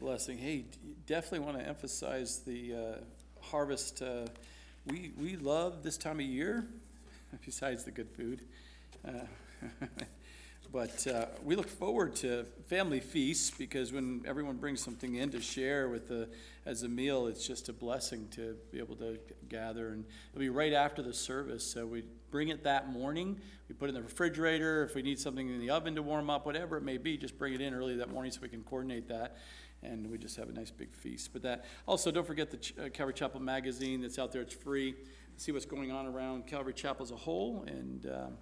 blessing. Hey, definitely want to emphasize the harvest. We love this time of year, besides the good food. But we look forward to family feasts, because when everyone brings something in to share with as a meal, it's just a blessing to be able to gather. And it'll be right after the service, so we bring it that morning. We put it in the refrigerator. If we need something in the oven to warm up, whatever it may be, just bring it in early that morning so we can coordinate that. And we just have a nice big feast. But that also, don't forget the Calvary Chapel magazine that's out there. It's free. See what's going on around Calvary Chapel as a whole, and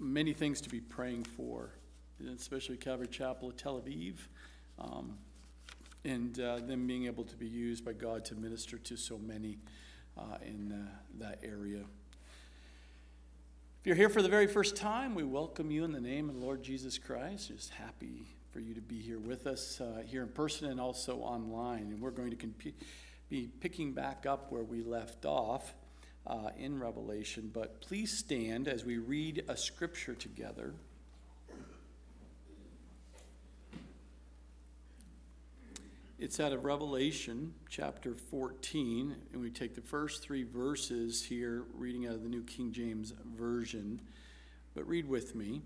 many things to be praying for, especially Calvary Chapel of Tel Aviv, and them being able to be used by God to minister to so many in that area. If you're here for the very first time, we welcome you in the name of the Lord Jesus Christ. Just happy for you to be here with us here in person and also online. And we're going to be picking back up where we left off in Revelation, but please stand as we read a scripture together. It's out of Revelation chapter 14, and we take the first three verses here, reading out of the New King James Version, but read with me.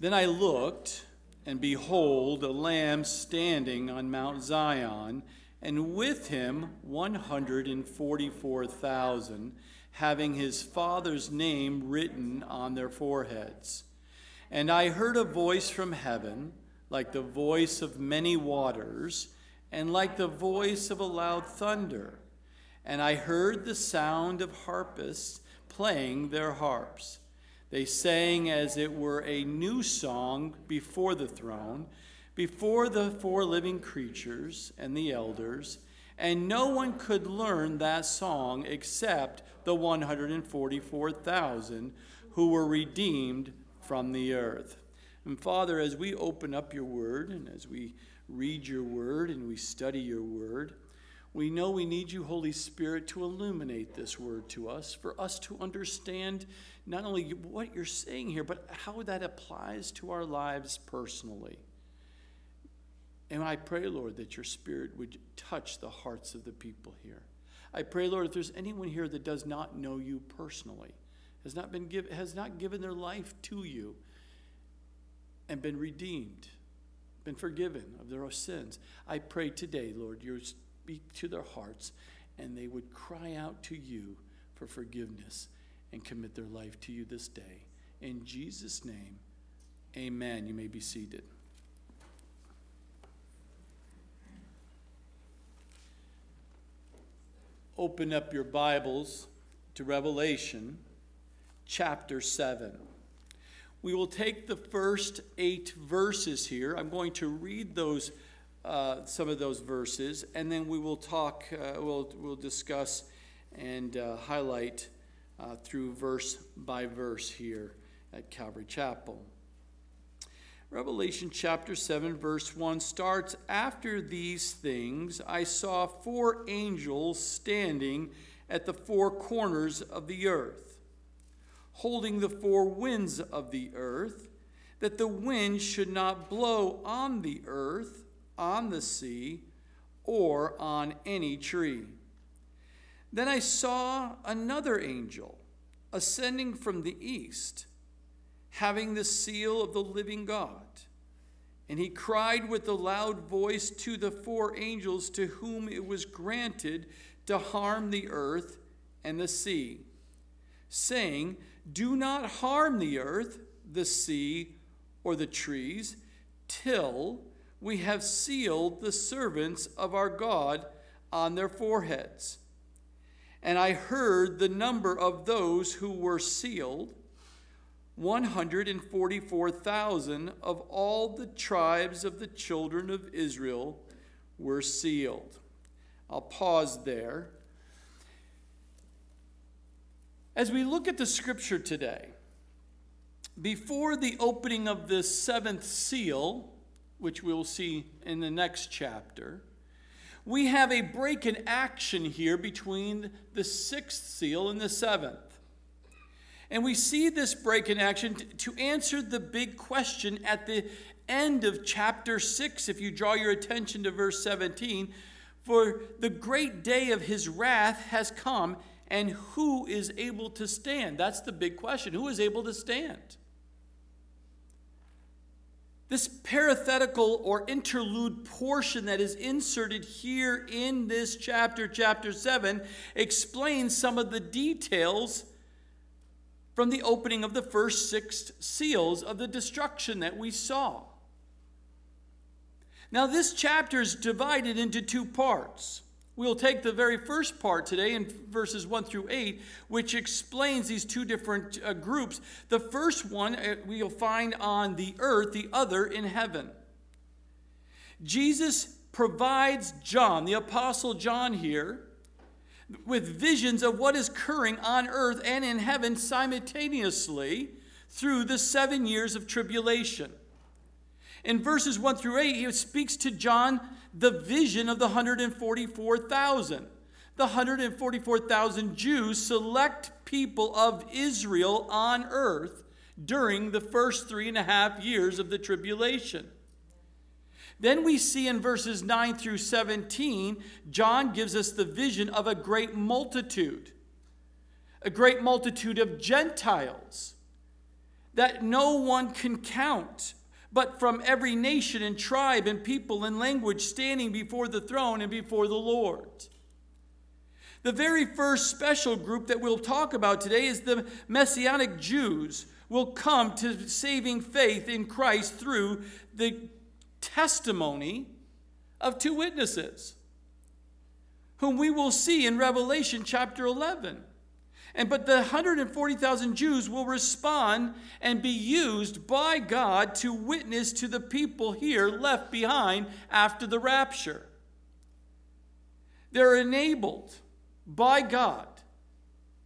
Then I looked, and behold, a Lamb standing on Mount Zion, and with him 144,000, having his Father's name written on their foreheads. And I heard a voice from heaven, like the voice of many waters, and like the voice of a loud thunder. And I heard the sound of harpists playing their harps. They sang as it were a new song before the throne, before the four living creatures and the elders, and no one could learn that song except the 144,000 who were redeemed from the earth. And Father, as we open up your word, and as we read your word and we study your word, we know we need you, Holy Spirit, to illuminate this word to us, for us to understand not only what you're saying here, but how that applies to our lives personally. And I pray, Lord, that your Spirit would touch the hearts of the people here. I pray, Lord, if there's anyone here that does not know you personally, has not given their life to you, and been redeemed, been forgiven of their sins, I pray today, Lord, you speak to their hearts, and they would cry out to you for forgiveness and commit their life to you this day. In Jesus' name, amen. You may be seated. Open up your Bibles to Revelation chapter 7. We will take the first 8 verses here. I'm going to read those, some of those verses, and then we will talk. We'll discuss and highlight through verse by verse here at Calvary Chapel. Revelation chapter 7, verse 1 starts, "After these things, I saw 4 angels standing at the 4 corners of the earth, holding the 4 winds of the earth, that the wind should not blow on the earth, on the sea, or on any tree. Then I saw another angel ascending from the east, having the seal of the living God. And he cried with a loud voice to the 4 angels to whom it was granted to harm the earth and the sea, saying, 'Do not harm the earth, the sea, or the trees, till we have sealed the servants of our God on their foreheads.' And I heard the number of those who were sealed, 144,000 of all the tribes of the children of Israel were sealed." I'll pause there. As we look at the scripture today, before the opening of the 7th seal, which we'll see in the next chapter, we have a break in action here between the 6th seal and the 7th. And we see this break in action to answer the big question at the end of chapter 6, if you draw your attention to verse 17, for the great day of his wrath has come, and who is able to stand? That's the big question. Who is able to stand? This parenthetical or interlude portion that is inserted here in this chapter, chapter 7, explains some of the details from the opening of the first 6 seals of the destruction that we saw. Now, this chapter is divided into 2 parts. We'll take the very first part today in verses 1 through 8, which explains these 2 different groups. The first one we'll find on the earth, the other in heaven. Jesus provides John, the Apostle John here, with visions of what is occurring on earth and in heaven simultaneously through the 7 years of tribulation. In verses 1 through 8, he speaks to John the vision of the 144,000. The 144,000 Jews, select people of Israel on earth during the first 3.5 years of the tribulation. Then we see in verses 9 through 17, John gives us the vision of a great multitude of Gentiles that no one can count, but from every nation and tribe and people and language, standing before the throne and before the Lord. The very first special group that we'll talk about today is the Messianic Jews will come to saving faith in Christ through the testimony of 2 witnesses, whom we will see in Revelation chapter 11. But the 140,000 Jews will respond and be used by God to witness to the people here left behind after the rapture. They're enabled by God,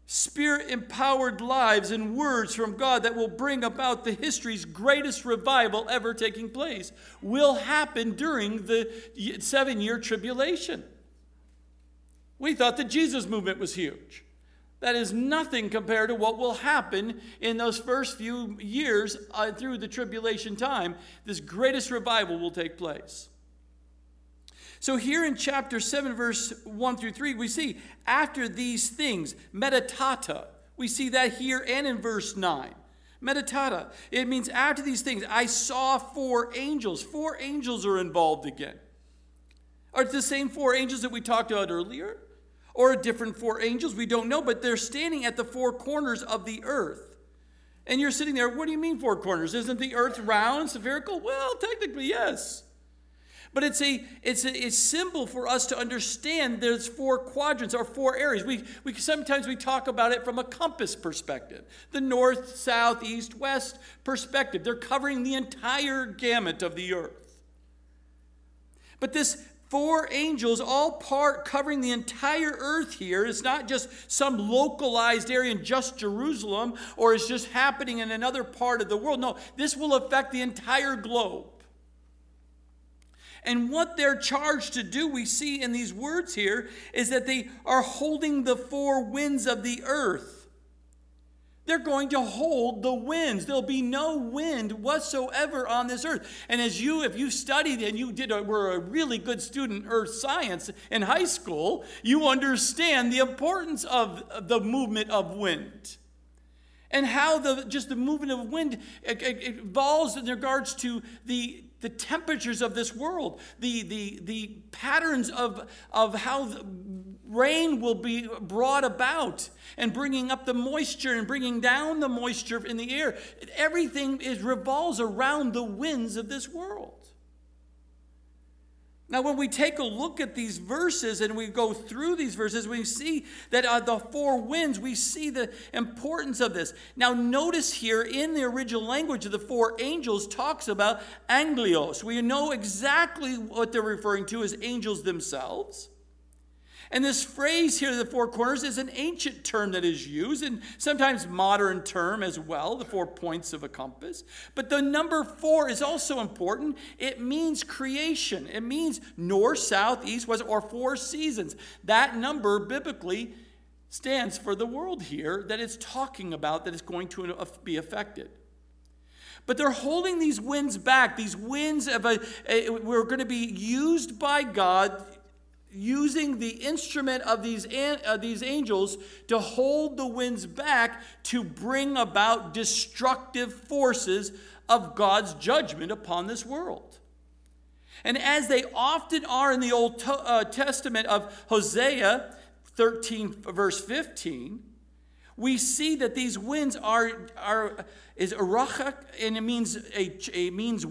Spirit-empowered lives and words from God that will bring about the history's greatest revival ever taking place will happen during the 7-year tribulation. We thought the Jesus movement was huge. That is nothing compared to what will happen in those first few years through the tribulation time. This greatest revival will take place. So here in chapter 7, verse 1 through 3, we see after these things, meditata. We see that here and in verse 9. Meditata. It means after these things, I saw 4 angels. 4 angels are involved again. Are it the same 4 angels that we talked about earlier? Or a different 4 angels, we don't know, but they're standing at the 4 corners of the earth. And you're sitting there, what do you mean 4 corners? Isn't the earth round, spherical? Well, technically, yes. But it's a symbol for us to understand there's 4 quadrants or 4 areas. We sometimes we talk about it from a compass perspective. The north, south, east, west perspective. They're covering the entire gamut of the earth. But this 4 angels, all part covering the entire earth here. It's not just some localized area in just Jerusalem, or it's just happening in another part of the world. No, this will affect the entire globe. And what they're charged to do, we see in these words here, is that they are holding the 4 winds of the earth. They're going to hold the winds. There'll be no wind whatsoever on this earth. And if you studied and were a really good student in earth science in high school, you understand the importance of the movement of wind and how the movement of wind evolves in regards to the temperatures of this world, the patterns of how rain will be brought about and bringing up the moisture and bringing down the moisture in the air. Everything revolves around the winds of this world. Now, when we take a look at these verses and we go through these verses, we see that the 4 winds, we see the importance of this. Now, notice here in the original language of the 4 angels talks about anglios. We know exactly what they're referring to as angels themselves. And this phrase here, the 4 corners, is an ancient term that is used, and sometimes modern term as well, the 4 points of a compass. But the number 4 is also important. It means creation. It means north, south, east, west, or 4 seasons. That number biblically stands for the world here that it's talking about that is going to be affected. But they're holding these winds back, these winds of we're going to be used by God, using the instrument of these angels to hold the winds back to bring about destructive forces of God's judgment upon this world. And as they often are in the Old Testament of Hosea 13, verse 15, we see that these winds is arachak, and it means winds.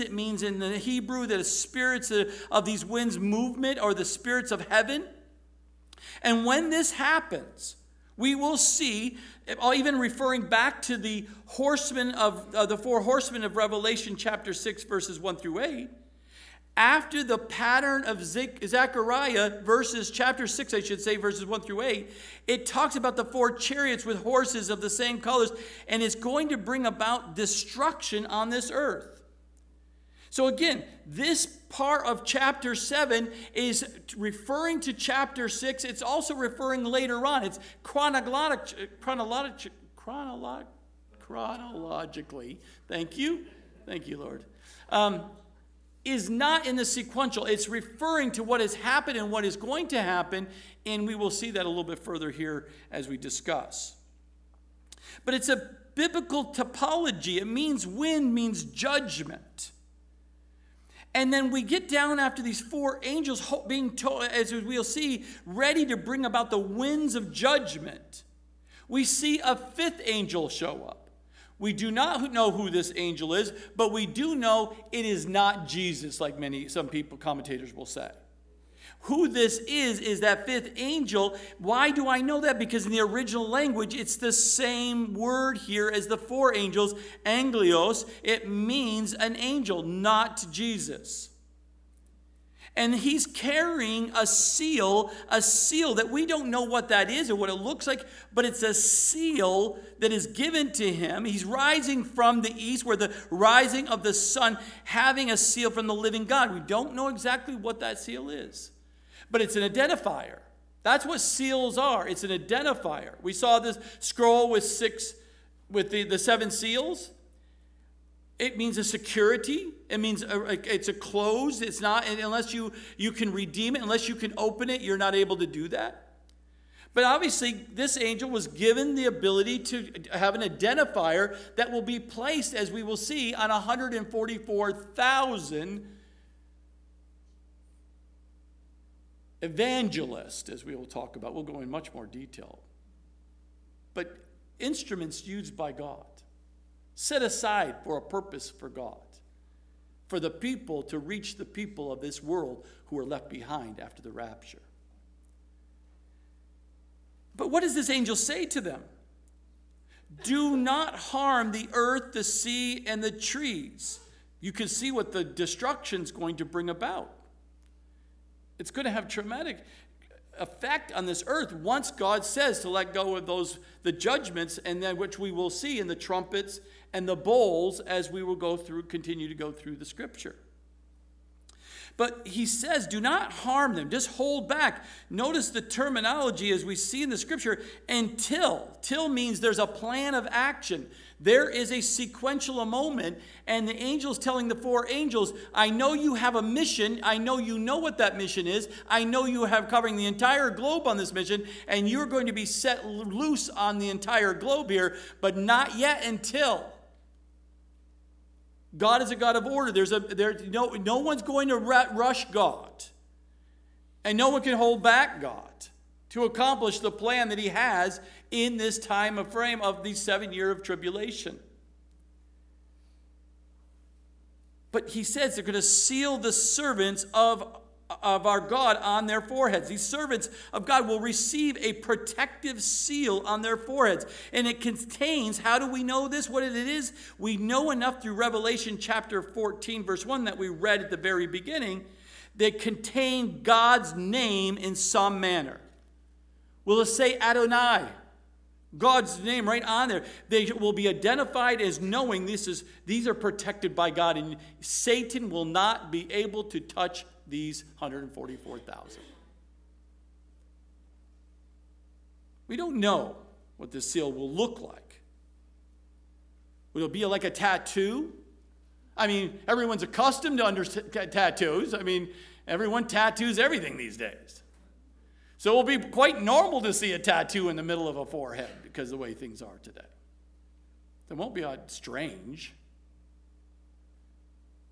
It means in the Hebrew that the spirits of these winds movement, or the spirits of heaven. And when this happens, we will see, even referring back to the horsemen of the four horsemen of Revelation chapter 6, verses 1-8. After the pattern of Zechariah, verses 1-8, it talks about the four chariots with horses of the same colors, and it's going to bring about destruction on this earth. So again, this part of chapter 7 is referring to chapter 6. It's also referring later on. It's chronologically. Thank you, Lord. Is not in the sequential. It's referring to what has happened and what is going to happen, and we will see that a little bit further here as we discuss. But it's a biblical typology. It means wind, means judgment. And then we get down after these four angels being told, as we'll see, ready to bring about the winds of judgment. We see a fifth angel show up. We do not know who this angel is, but we do know it is not Jesus, like commentators will say. Who this is that fifth angel. Why do I know that? Because in the original language, it's the same word here as the four angels, anglios. It means an angel, not Jesus. And he's carrying a seal that we don't know what that is or what it looks like, but it's a seal that is given to him. He's rising from the east, where the rising of the sun, having a seal from the living God. We don't know exactly what that seal is, but it's an identifier. That's what seals are. It's an identifier. We saw this scroll with the seven seals. It means a security. It means it's a closed. It's not, unless you can redeem it, unless you can open it, you're not able to do that. But obviously, this angel was given the ability to have an identifier that will be placed, as we will see, on 144,000 evangelists, as we will talk about. We'll go in much more detail. But instruments used by God, set aside for a purpose for God, for the people, to reach the people of this world who are left behind after the rapture. But what does this angel say to them? Do not harm the earth, the sea, and the trees. You can see what the destruction is going to bring about. It's going to have traumatic effect on this earth once God says to let go of the judgments, and then which we will see in the trumpets and the bowls as we will continue to go through the scripture. But he says, do not harm them. Just hold back. Notice the terminology as we see in the scripture, until. Till means there's a plan of action. There is a sequential moment, and the angel's telling the four angels, I know you have a mission. I know you know what that mission is. I know you have covering the entire globe on this mission, and you're going to be set loose on the entire globe here, but not yet until. God is a God of order. No one's going to rush God. And no one can hold back God to accomplish the plan that he has in this time of frame of the 7 year of tribulation. But he says they're going to seal the servants of our God on their foreheads. These servants of God will receive a protective seal on their foreheads. And it contains, how do we know this, what it is? We know enough through Revelation chapter 14, verse 1 that we read at the very beginning. They contain God's name in some manner. Will it say Adonai? God's name right on there. They will be identified as knowing these are protected by God, and Satan will not be able to touch these 144,000. We don't know what this seal will look like. Will it be like a tattoo? I mean, everyone's accustomed to tattoos. I mean, everyone tattoos everything these days. So it will be quite normal to see a tattoo in the middle of a forehead because of the way things are today. It won't be odd, strange.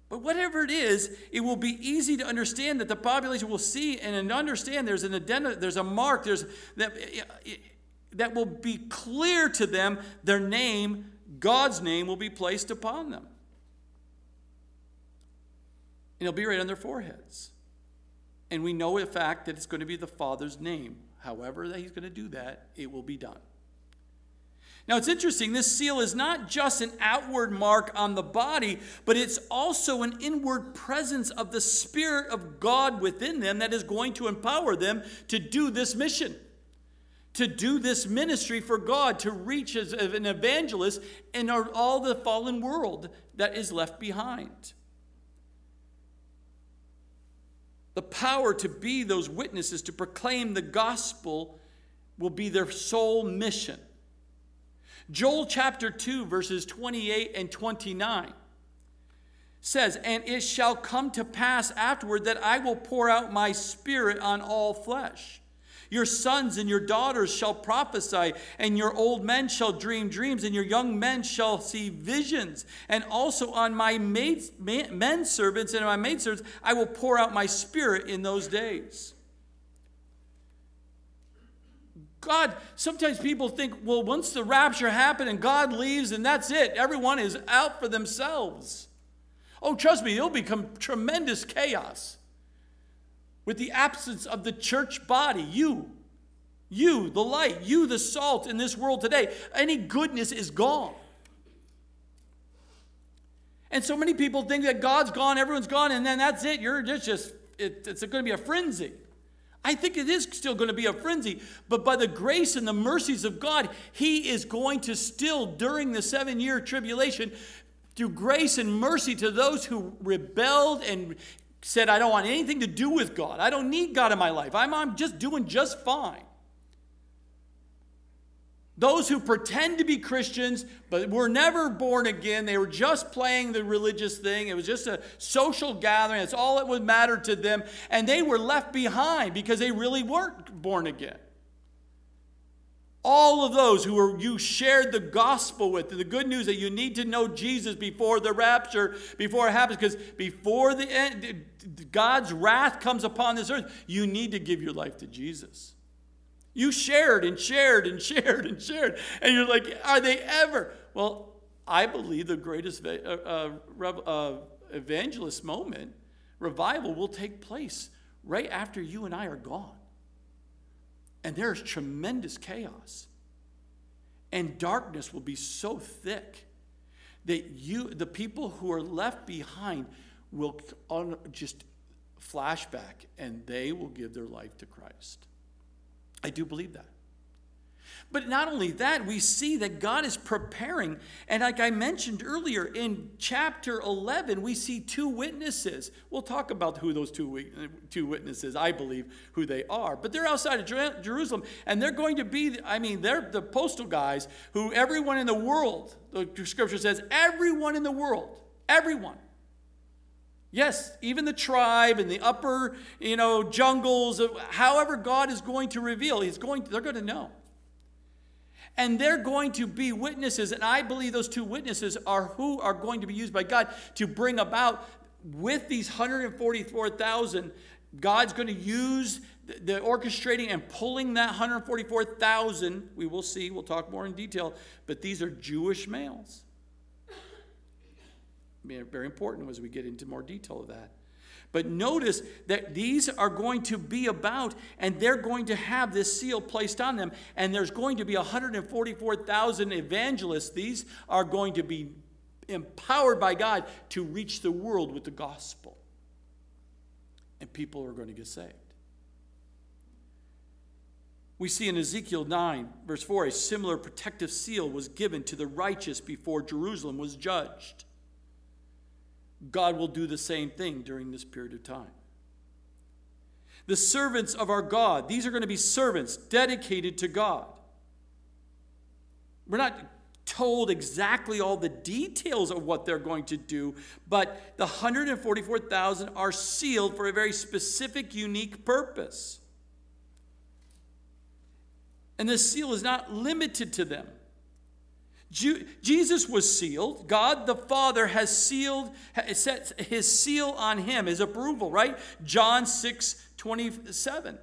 But whatever it is, it will be easy to understand that the population will see and understand there's an identity, there's a mark, there's that will be clear to them. Their name, God's name, will be placed upon them. And it'll be right on their foreheads. And we know the fact that it's going to be the Father's name. However that he's going to do that, it will be done. Now, it's interesting, this seal is not just an outward mark on the body, but it's also an inward presence of the Spirit of God within them that is going to empower them to do this mission, to do this ministry for God, to reach as an evangelist in all the fallen world that is left behind. The power to be those witnesses, to proclaim the gospel, will be their sole mission. Joel chapter 2, verses 28 and 29 says, "And it shall come to pass afterward that I will pour out my Spirit on all flesh. Your sons and your daughters shall prophesy, and your old men shall dream dreams, and your young men shall see visions. And also on my men servants and my maidservants I will pour out my Spirit in those days." God, sometimes people think, well, once the rapture happened and God leaves and that's it, everyone is out for themselves. Oh, trust me, it'll become tremendous chaos with the absence of the church body. You, the light, you, the salt in this world today. Any goodness is gone. And so many people think that God's gone, everyone's gone, and then that's it. It's going to be a frenzy. I think it is still going to be a frenzy, but by the grace and the mercies of God, he is going to still, during the 7-year tribulation, through grace and mercy to those who rebelled and said, I don't want anything to do with God. I don't need God in my life. I'm just doing just fine. Those who pretend to be Christians, but were never born again, they were just playing the religious thing. It was just a social gathering. That's all that would matter to them. And they were left behind because they really weren't born again. All of those you shared the gospel with, the good news that you need to know Jesus before the rapture, before it happens, because before the end, God's wrath comes upon this earth, you need to give your life to Jesus. You shared and shared and shared and shared. And you're like, are they ever? Well, I believe the greatest evangelist moment, revival, will take place right after you and I are gone. And there is tremendous chaos. And darkness will be so thick that the people who are left behind will just flashback and they will give their life to Christ. I do believe that. But not only that, we see that God is preparing. And like I mentioned earlier, in chapter 11, we see two witnesses. We'll talk about who those two witnesses, I believe, who they are. But they're outside of Jerusalem, and they're going to be, they're the postal guys who everyone in the world, the scripture says, everyone in the world, everyone. Yes, even the tribe and the upper, jungles, however God is going to reveal, they're going to know. And they're going to be witnesses, and I believe those two witnesses are who are going to be used by God to bring about, with these 144,000, God's going to use the orchestrating and pulling that 144,000. We will see, we'll talk more in detail, but these are Jewish males. Very important as we get into more detail of that. But notice that these are going to be about, and they're going to have this seal placed on them, and there's going to be 144,000 evangelists. These are going to be empowered by God to reach the world with the gospel. And people are going to get saved. We see in Ezekiel 9, verse 4, a similar protective seal was given to the righteous before Jerusalem was judged. God will do the same thing during this period of time. The servants of our God, these are going to be servants dedicated to God. We're not told exactly all the details of what they're going to do, but the 144,000 are sealed for a very specific, unique purpose. And this seal is not limited to them. Jesus was sealed. God the Father has sealed, set his seal on him, his approval, right? John 6:27.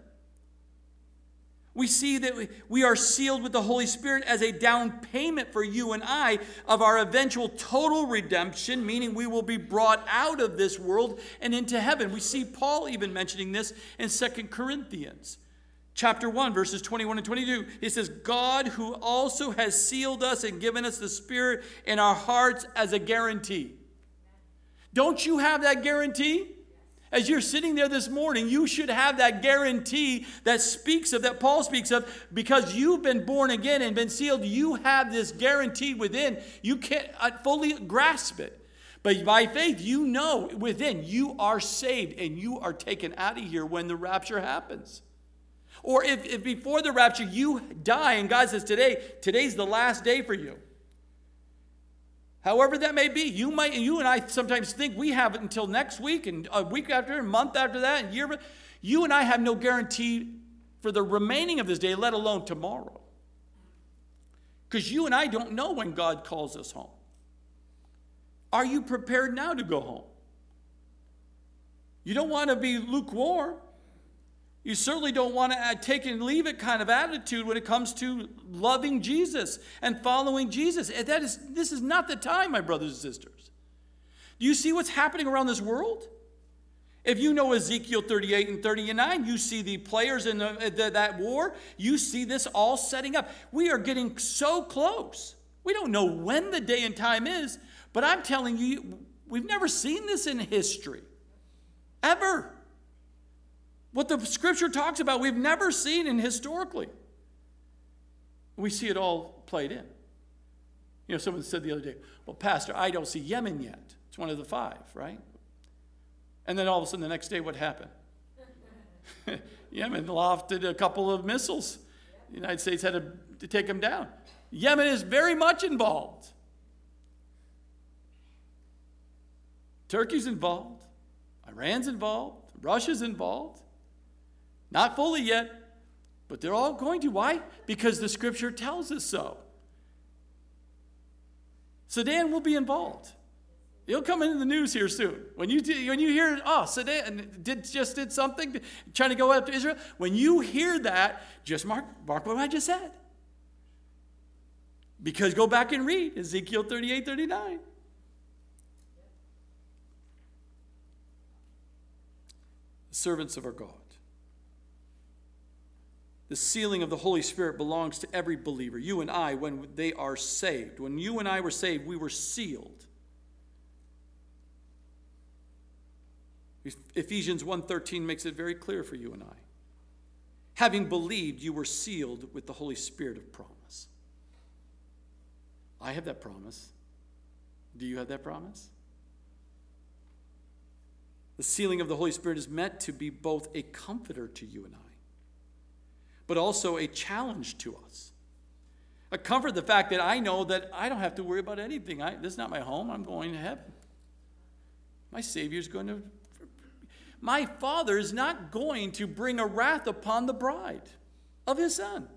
We see that we are sealed with the Holy Spirit as a down payment for you and I of our eventual total redemption, meaning we will be brought out of this world and into heaven. We see Paul even mentioning this in 2 Corinthians. Chapter 1, verses 21 and 22, it says, God who also has sealed us and given us the Spirit in our hearts as a guarantee. Don't you have that guarantee? As you're sitting there this morning, you should have that guarantee that speaks of, that Paul speaks of, because you've been born again and been sealed. You have this guarantee within. You can't fully grasp it. But by faith, you know within you are saved and you are taken out of here when the rapture happens. Or if before the rapture you die and God says, today's the last day for you. However that may be, you and I sometimes think we have it until next week and a week after, a month after that, a year. You and I have no guarantee for the remaining of this day, let alone tomorrow. Because you and I don't know when God calls us home. Are you prepared now to go home? You don't want to be lukewarm. You certainly don't want to take and leave it kind of attitude when it comes to loving Jesus and following Jesus. This is not the time, my brothers and sisters. Do you see what's happening around this world? If you know Ezekiel 38 and 39, you see the players in that war. You see this all setting up. We are getting so close. We don't know when the day and time is, but I'm telling you, we've never seen this in history, ever. What the scripture talks about, we've never seen in historically. We see it all played in. You know, someone said the other day, well, Pastor, I don't see Yemen yet. It's one of the five, right? And then all of a sudden the next day, what happened? Yemen lofted a couple of missiles. The United States had to take them down. Yemen is very much involved. Turkey's involved. Iran's involved. Russia's involved. Not fully yet, but they're all going to. Why? Because the scripture tells us so. Sudan will be involved. It'll come into the news here soon. When you hear, oh, Sudan did something, trying to go after Israel. When you hear that, just mark what I just said. Because go back and read Ezekiel 38, 39. The servants of our God. The sealing of the Holy Spirit belongs to every believer. You and I, when they are saved. When you and I were saved, we were sealed. Ephesians 1:13 makes it very clear for you and I. Having believed, you were sealed with the Holy Spirit of promise. I have that promise. Do you have that promise? The sealing of the Holy Spirit is meant to be both a comforter to you and I, but also a challenge to us. A comfort, the fact that I know that I don't have to worry about anything. This is not my home. I'm going to heaven. My Savior's going to... My Father is not going to bring a wrath upon the bride of his Son.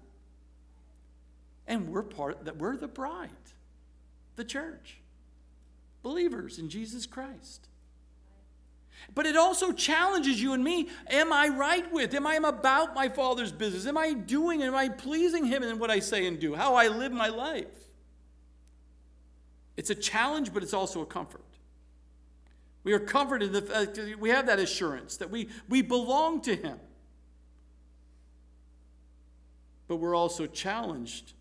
And we're the bride, the church, believers in Jesus Christ. But it also challenges you and me. Am I right with? Am I about my Father's business? Am I doing? Am I pleasing Him in what I say and do? How I live my life? It's a challenge, but it's also a comfort. We are comforted in the fact that we have that assurance that we belong to Him. But we're also challenged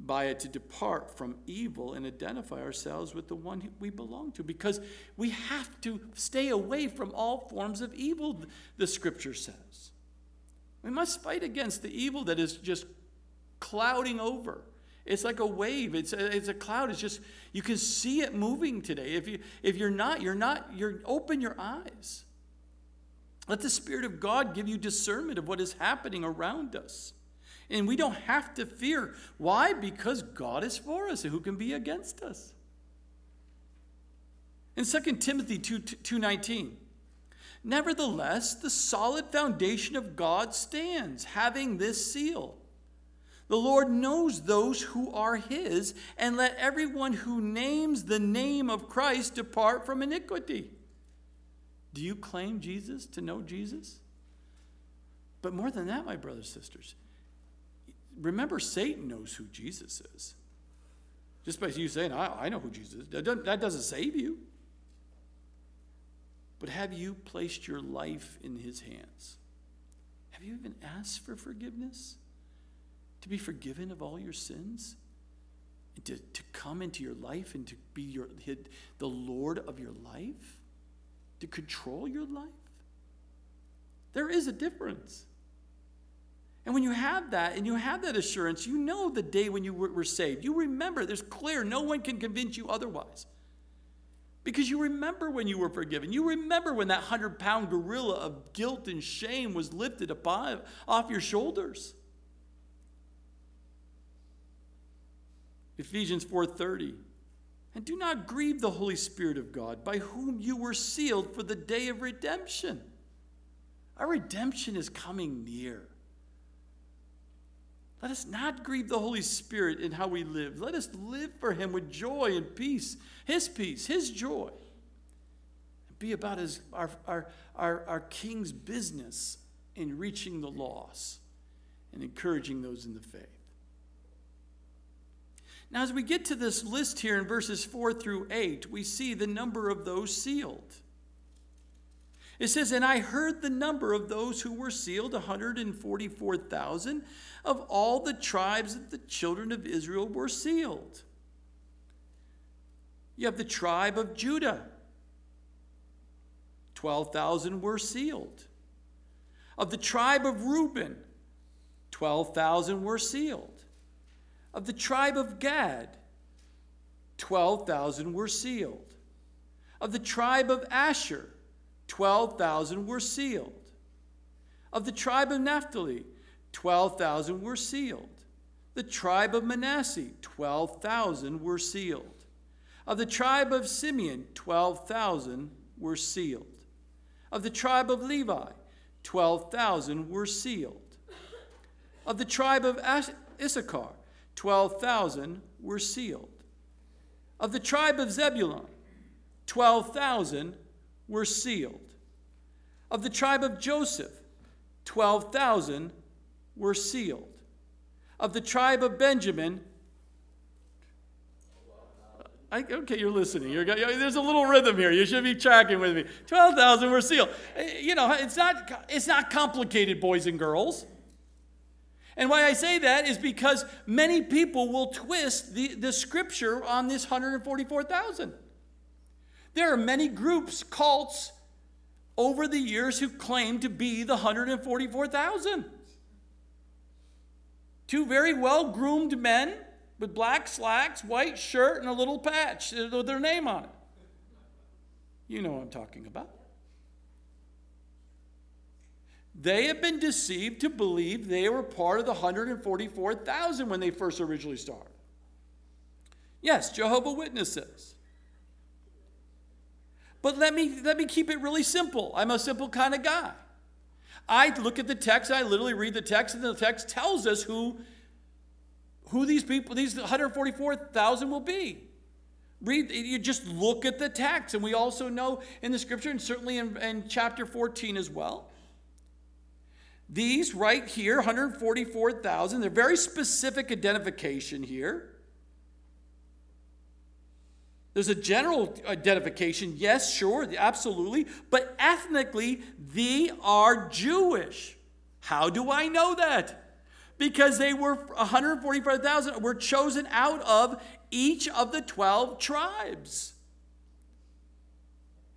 by it to depart from evil and identify ourselves with the one we belong to, because we have to stay away from all forms of evil, the scripture says. We must fight against the evil that is just clouding over. It's like a wave. It's a cloud. It's just, you can see it moving today. If you're not, open your eyes. Let the Spirit of God give you discernment of what is happening around us. And we don't have to fear. Why? Because God is for us. Who can be against us? In 2 Timothy 2:19, nevertheless, the solid foundation of God stands, having this seal. The Lord knows those who are his, and let everyone who names the name of Christ depart from iniquity. Do you claim Jesus to know Jesus? But more than that, my brothers and sisters, remember Satan knows who Jesus is. Just by you saying, I know who Jesus is, that doesn't save you. But have you placed your life in his hands? Have you even asked for forgiveness? To be forgiven of all your sins? And to come into your life and to be the Lord of your life? To control your life? There is a difference. And when you have that, and you have that assurance, you know the day when you were saved. You remember, there's clear, no one can convince you otherwise. Because you remember when you were forgiven. You remember when that 100-pound gorilla of guilt and shame was lifted off your shoulders. Ephesians 4:30. And do not grieve the Holy Spirit of God, by whom you were sealed for the day of redemption. Our redemption is coming near. Let us not grieve the Holy Spirit in how we live. Let us live for him with joy and peace, his joy. And be about our King's business in reaching the lost and encouraging those in the faith. Now, as we get to this list here in verses 4-8, we see the number of those sealed. It says, and I heard the number of those who were sealed, 144,000 of all the tribes of the children of Israel were sealed. You have the tribe of Judah. 12,000 were sealed. Of the tribe of Reuben, 12,000 were sealed. Of the tribe of Gad, 12,000 were sealed. Of the tribe of Asher, 12,000 were sealed. Of the tribe of Naphtali, 12,000 were sealed. The tribe of Manasseh, 12,000 were sealed. Of the tribe of Simeon, 12,000 were sealed. Of the tribe of Levi, 12,000 were sealed. Of the tribe of Issachar, 12,000 were sealed. Of the tribe of Zebulun, 12,000 were sealed. Of the tribe of Joseph, 12,000 were sealed. Of the tribe of Benjamin, okay, you're listening. There's a little rhythm here. You should be tracking with me. 12,000 were sealed. It's not complicated, boys and girls. And why I say that is because many people will twist the scripture on this 144,000. There are many groups, cults, over the years who claim to be the 144,000. Two very well-groomed men with black slacks, white shirt, and a little patch with their name on it. You know what I'm talking about. They have been deceived to believe they were part of the 144,000 when they first originally started. Yes, Jehovah's Witnesses. But let me keep it really simple. I'm a simple kind of guy. I look at the text, I literally read the text, and the text tells us who these people, these 144,000 will be. You just look at the text, and we also know in the scripture, and certainly in chapter 14 as well, these right here, 144,000, they're very specific identification here. There's a general identification, yes, sure, absolutely, but ethnically, they are Jewish. How do I know that? Because they were 145,000 were chosen out of each of the 12 tribes.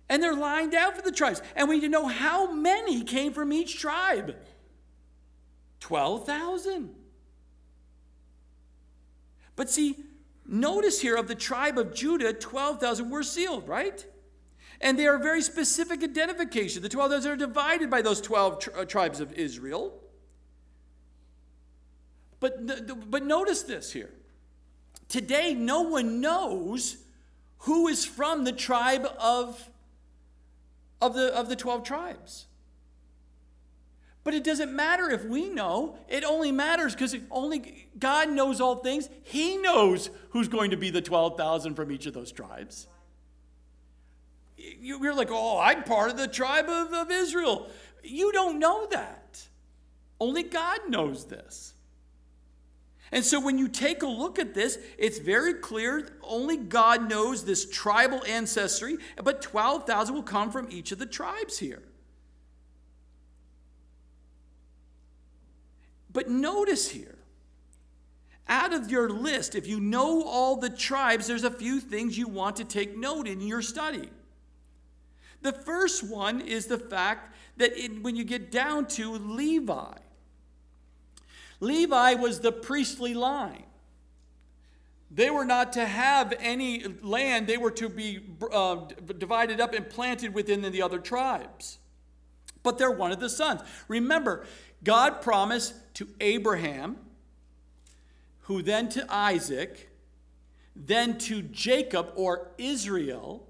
And they're lined out for the tribes. And we need to know how many came from each tribe. 12,000. But see, notice here, of the tribe of Judah, 12,000 were sealed, right? And they are a very specific identification. The 12,000 are divided by those 12 tribes of Israel. But notice this here. Today, no one knows who is from the tribe of the 12 tribes. But it doesn't matter if we know. It only matters because only God knows all things. He knows who's going to be the 12,000 from each of those tribes. You're like, oh, I'm part of the tribe of Israel. You don't know that. Only God knows this. And so when you take a look at this, it's very clear only God knows this tribal ancestry, but 12,000 will come from each of the tribes here. But notice here, out of your list, if you know all the tribes, there's a few things you want to take note in your study. The first one is the fact that when you get down to Levi, Levi was the priestly line. They were not to have any land. They were to be divided up and planted within the other tribes. But they're one of the sons. Remember, God promised to Abraham, who then to Isaac, then to Jacob or Israel,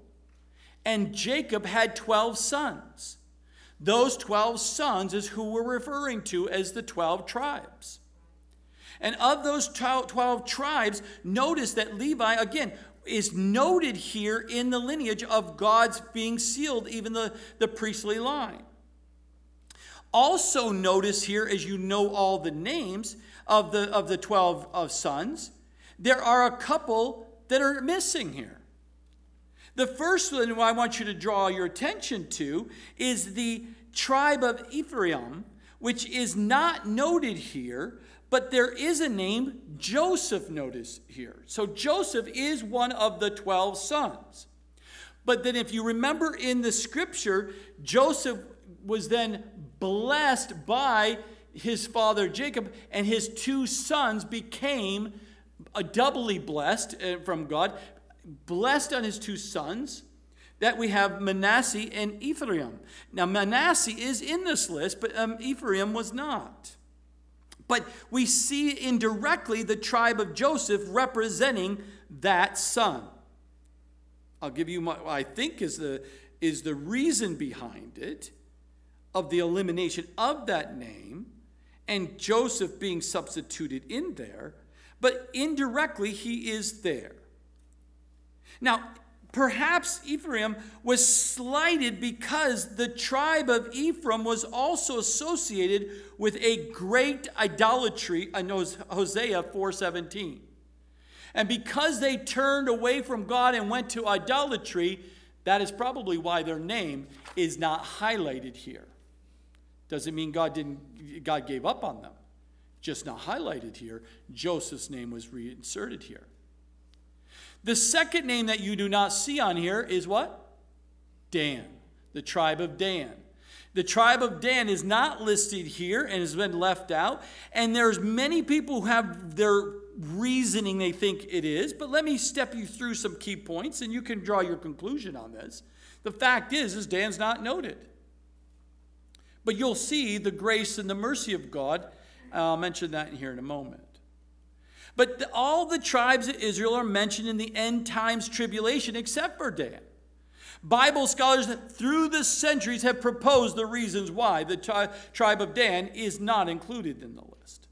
and Jacob had 12 sons. Those 12 sons is who we're referring to as the 12 tribes. And of those 12 tribes, notice that Levi, again, is noted here in the lineage of God's being sealed, even the priestly line. Also notice here, as you know all the names of the 12 of sons, there are a couple that are missing here. The first one I want you to draw your attention to is the tribe of Ephraim, which is not noted here, but there is a name, Joseph, noticed here. So Joseph is one of the 12 sons. But then if you remember in the scripture, Joseph was then blessed by his father Jacob, and his two sons became doubly blessed from God. Blessed on his two sons, that we have Manasseh and Ephraim. Now, Manasseh is in this list, but Ephraim was not. But we see indirectly the tribe of Joseph representing that son. I'll give you what I think is the reason behind it, of the elimination of that name, and Joseph being substituted in there, but indirectly he is there. Now, perhaps Ephraim was slighted because the tribe of Ephraim was also associated with a great idolatry in Hosea 4:17. And because they turned away from God and went to idolatry, that is probably why their name is not highlighted here. Doesn't mean God gave up on them. Just not highlighted here. Joseph's name was reinserted here. The second name that you do not see on here is what? Dan, the tribe of Dan. The tribe of Dan is not listed here and has been left out. And there's many people who have their reasoning they think it is. But let me step you through some key points and you can draw your conclusion on this. The fact is Dan's not noted. But you'll see the grace and the mercy of God. I'll mention that here in a moment. But all the tribes of Israel are mentioned in the end times tribulation except for Dan. Bible scholars through the centuries have proposed the reasons why the tribe of Dan is not included in the list.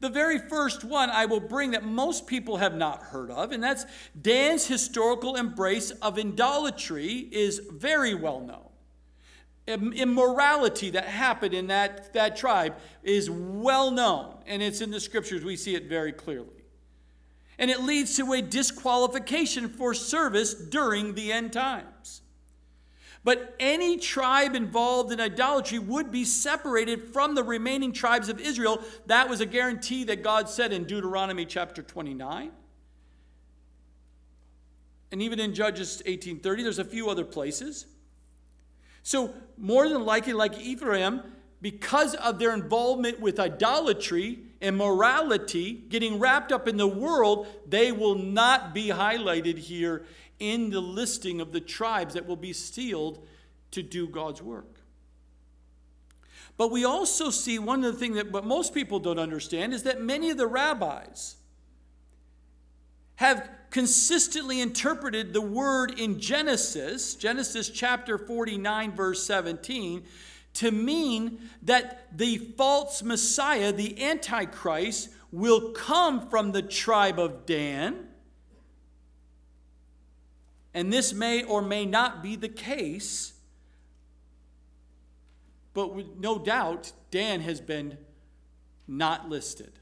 The very first one I will bring that most people have not heard of, and that's Dan's historical embrace of idolatry is very well known. Immorality that happened in that tribe is well known, and it's in the scriptures. We see it very clearly, and it leads to a disqualification for service during the end times. But any tribe involved in idolatry would be separated from the remaining tribes of Israel. That was a guarantee that God said in Deuteronomy chapter 29. And even in Judges 18:30, there's a few other places. So more than likely, like Ephraim, because of their involvement with idolatry and morality, getting wrapped up in the world, they will not be highlighted here in the listing of the tribes that will be sealed to do God's work. But we also see one of the things that what most people don't understand is that many of the rabbis have consistently interpreted the word in Genesis chapter 49, verse 17, to mean that the false Messiah, the Antichrist, will come from the tribe of Dan. And this may or may not be the case, but with no doubt, Dan has been not listed.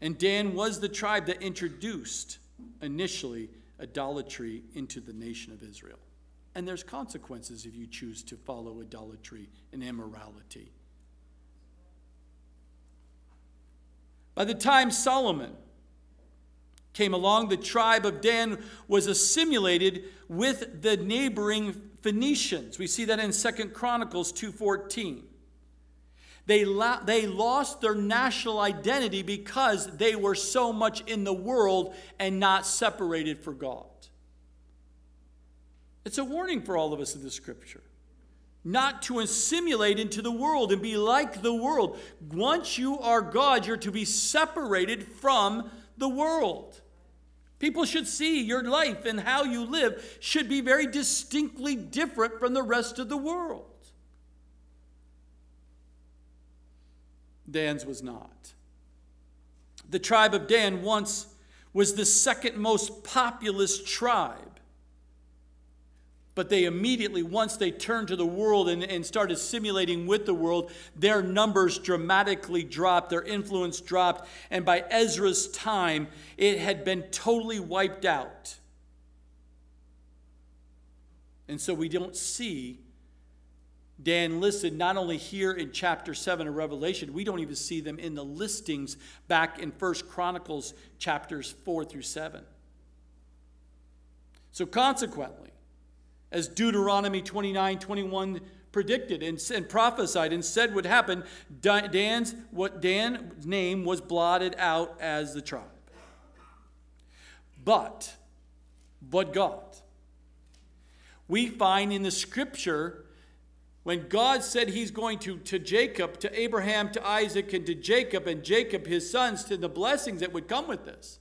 And Dan was the tribe that introduced, initially, idolatry into the nation of Israel. And there's consequences if you choose to follow idolatry and immorality. By the time Solomon came along, the tribe of Dan was assimilated with the neighboring Phoenicians. We see that in 2 Chronicles 2:14. They lost their national identity because they were so much in the world and not separated for God. It's a warning for all of us in the scripture not to assimilate into the world and be like the world. Once you are God, you're to be separated from the world. People should see your life and how you live should be very distinctly different from the rest of the world. Dan's was not. The tribe of Dan once was the second most populous tribe. But they immediately, once they turned to the world and started assimilating with the world, their numbers dramatically dropped, their influence dropped, and by Ezra's time, it had been totally wiped out. And so we don't see Dan listed not only here in chapter 7 of Revelation, we don't even see them in the listings back in 1 Chronicles chapters 4 through 7. So consequently, as Deuteronomy 29:21 predicted and prophesied and said would happen, Dan's name was blotted out as the tribe. But God. We find in the scripture, when God said he's going to Jacob, to Abraham, to Isaac, and to Jacob, and Jacob, his sons, to the blessings that would come with this,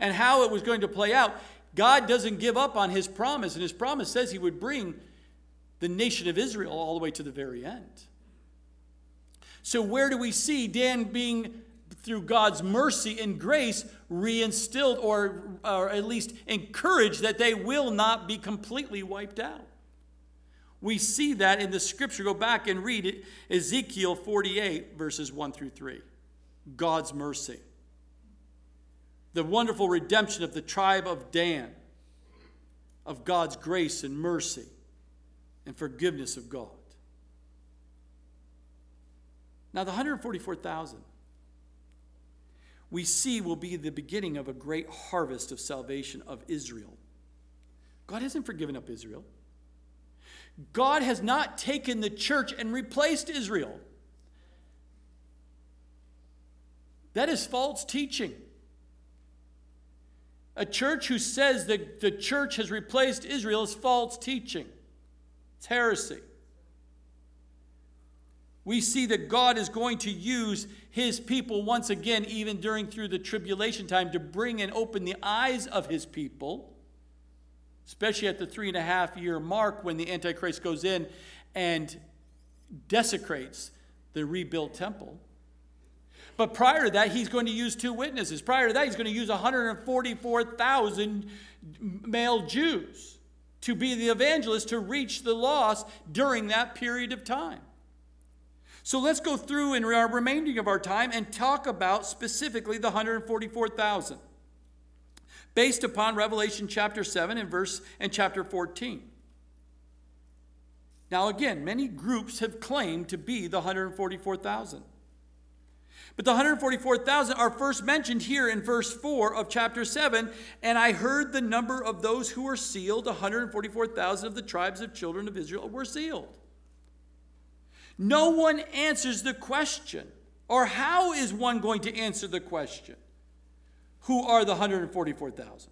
and how it was going to play out, God doesn't give up on his promise, and his promise says he would bring the nation of Israel all the way to the very end. So where do we see Dan being, through God's mercy and grace, reinstilled or at least encouraged that they will not be completely wiped out? We see that in the scripture. Go back and read it, Ezekiel 48, verses 1 through 3. God's mercy. The wonderful redemption of the tribe of Dan, of God's grace and mercy and forgiveness of God. Now, the 144,000 we see will be the beginning of a great harvest of salvation of Israel. God hasn't forgiven up Israel. God has not taken the church and replaced Israel. That is false teaching. A church who says that the church has replaced Israel is false teaching. It's heresy. We see that God is going to use his people once again, even through the tribulation time, to bring and open the eyes of his people, especially at the 3.5-year mark when the Antichrist goes in and desecrates the rebuilt temple. But prior to that, he's going to use two witnesses. Prior to that, he's going to use 144,000 male Jews to be the evangelists to reach the lost during that period of time. So let's go through in our remainder of our time and talk about specifically the 144,000 based upon Revelation chapter 7 and chapter 14. Now again, many groups have claimed to be the 144,000. But the 144,000 are first mentioned here in verse 4 of chapter 7. And I heard the number of those who were sealed, 144,000 of the tribes of children of Israel were sealed. No one answers the question. Or how is one going to answer the question? Who are the 144,000?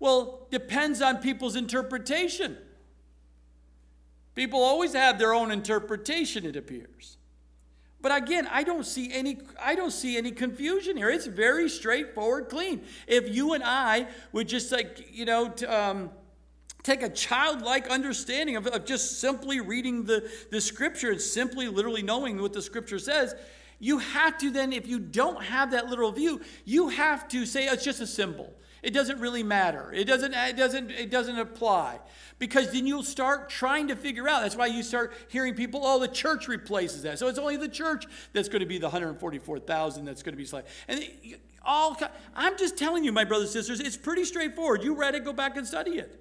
Well, depends on people's interpretation. People always have their own interpretation, it appears. But again, I don't see any confusion here. It's very straightforward, clean. If you and I would just take a childlike understanding of just simply reading the scripture and simply literally knowing what the scripture says, you have to then, if you don't have that literal view, you have to say it's just a symbol. It doesn't really matter. It doesn't apply. Because then you'll start trying to figure out. That's why you start hearing people, the church replaces that. So it's only the church that's going to be the 144,000 that's going to be slain. And I'm just telling you, my brothers and sisters, it's pretty straightforward. You read it, go back and study it.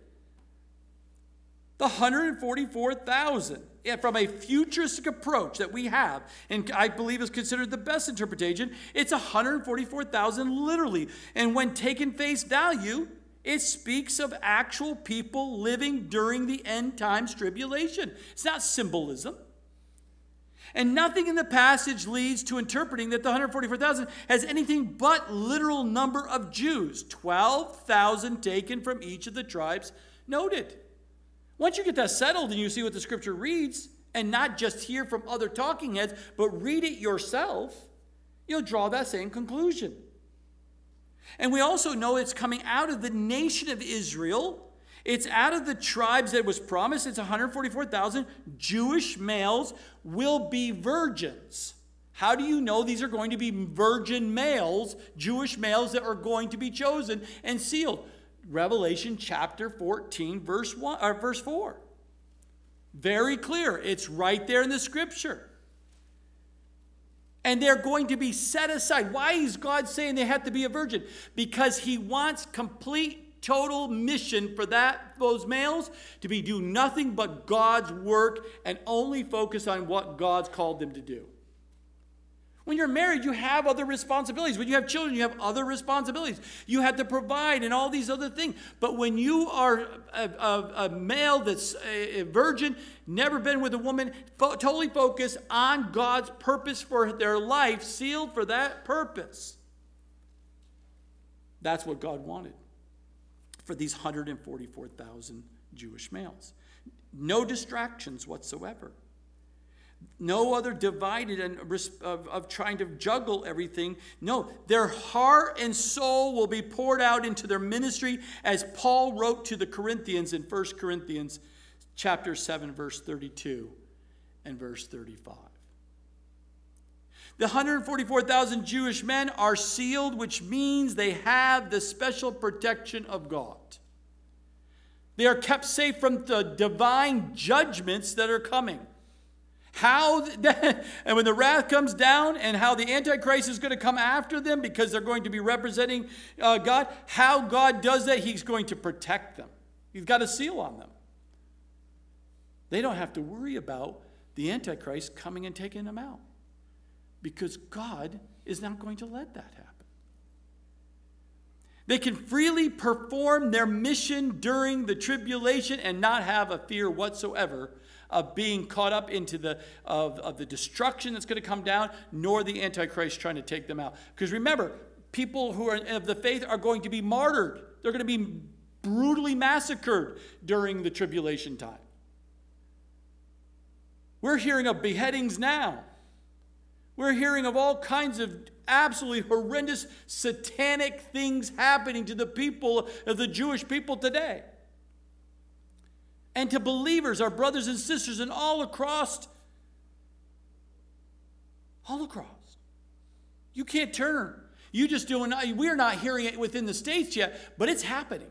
The 144,000 from a futuristic approach that we have, and I believe is considered the best interpretation, it's 144,000 literally. And when taken face value, it speaks of actual people living during the end times tribulation. It's not symbolism. And nothing in the passage leads to interpreting that the 144,000 has anything but literal number of Jews, 12,000 taken from each of the tribes noted. Once you get that settled and you see what the scripture reads, and not just hear from other talking heads, but read it yourself, you'll draw that same conclusion. And we also know it's coming out of the nation of Israel. It's out of the tribes that was promised. It's 144,000 Jewish males will be virgins. How do you know these are going to be virgin males, Jewish males that are going to be chosen and sealed? Revelation chapter 14, verse 4. Very clear. It's right there in the scripture. And they're going to be set aside. Why is God saying they have to be a virgin? Because he wants complete, total mission for those males to be do nothing but God's work and only focus on what God's called them to do. When you're married, you have other responsibilities. When you have children, you have other responsibilities. You have to provide and all these other things. But when you are a male that's a virgin, never been with a woman, totally focused on God's purpose for their life, sealed for that purpose. That's what God wanted for these 144,000 Jewish males. No distractions whatsoever. No other divided and of trying to juggle everything. No, their heart and soul will be poured out into their ministry, as Paul wrote to the Corinthians in 1 Corinthians chapter 7, verse 32 and verse 35. The 144,000 Jewish men are sealed, which means they have the special protection of God. They are kept safe from the divine judgments that are coming. And when the wrath comes down, and how the Antichrist is going to come after them because they're going to be representing God, how God does that, he's going to protect them. He's got a seal on them. They don't have to worry about the Antichrist coming and taking them out, because God is not going to let that happen. They can freely perform their mission during the tribulation and not have a fear whatsoever of being caught up into the destruction that's going to come down, nor the Antichrist trying to take them out. Because remember, people who are of the faith are going to be martyred. They're going to be brutally massacred during the tribulation time. We're hearing of beheadings now. We're hearing of all kinds of absolutely horrendous satanic things happening to the people of the Jewish people today. And to believers, our brothers and sisters, and all across. You can't turn. You just doing. We're not hearing it within the States yet, but it's happening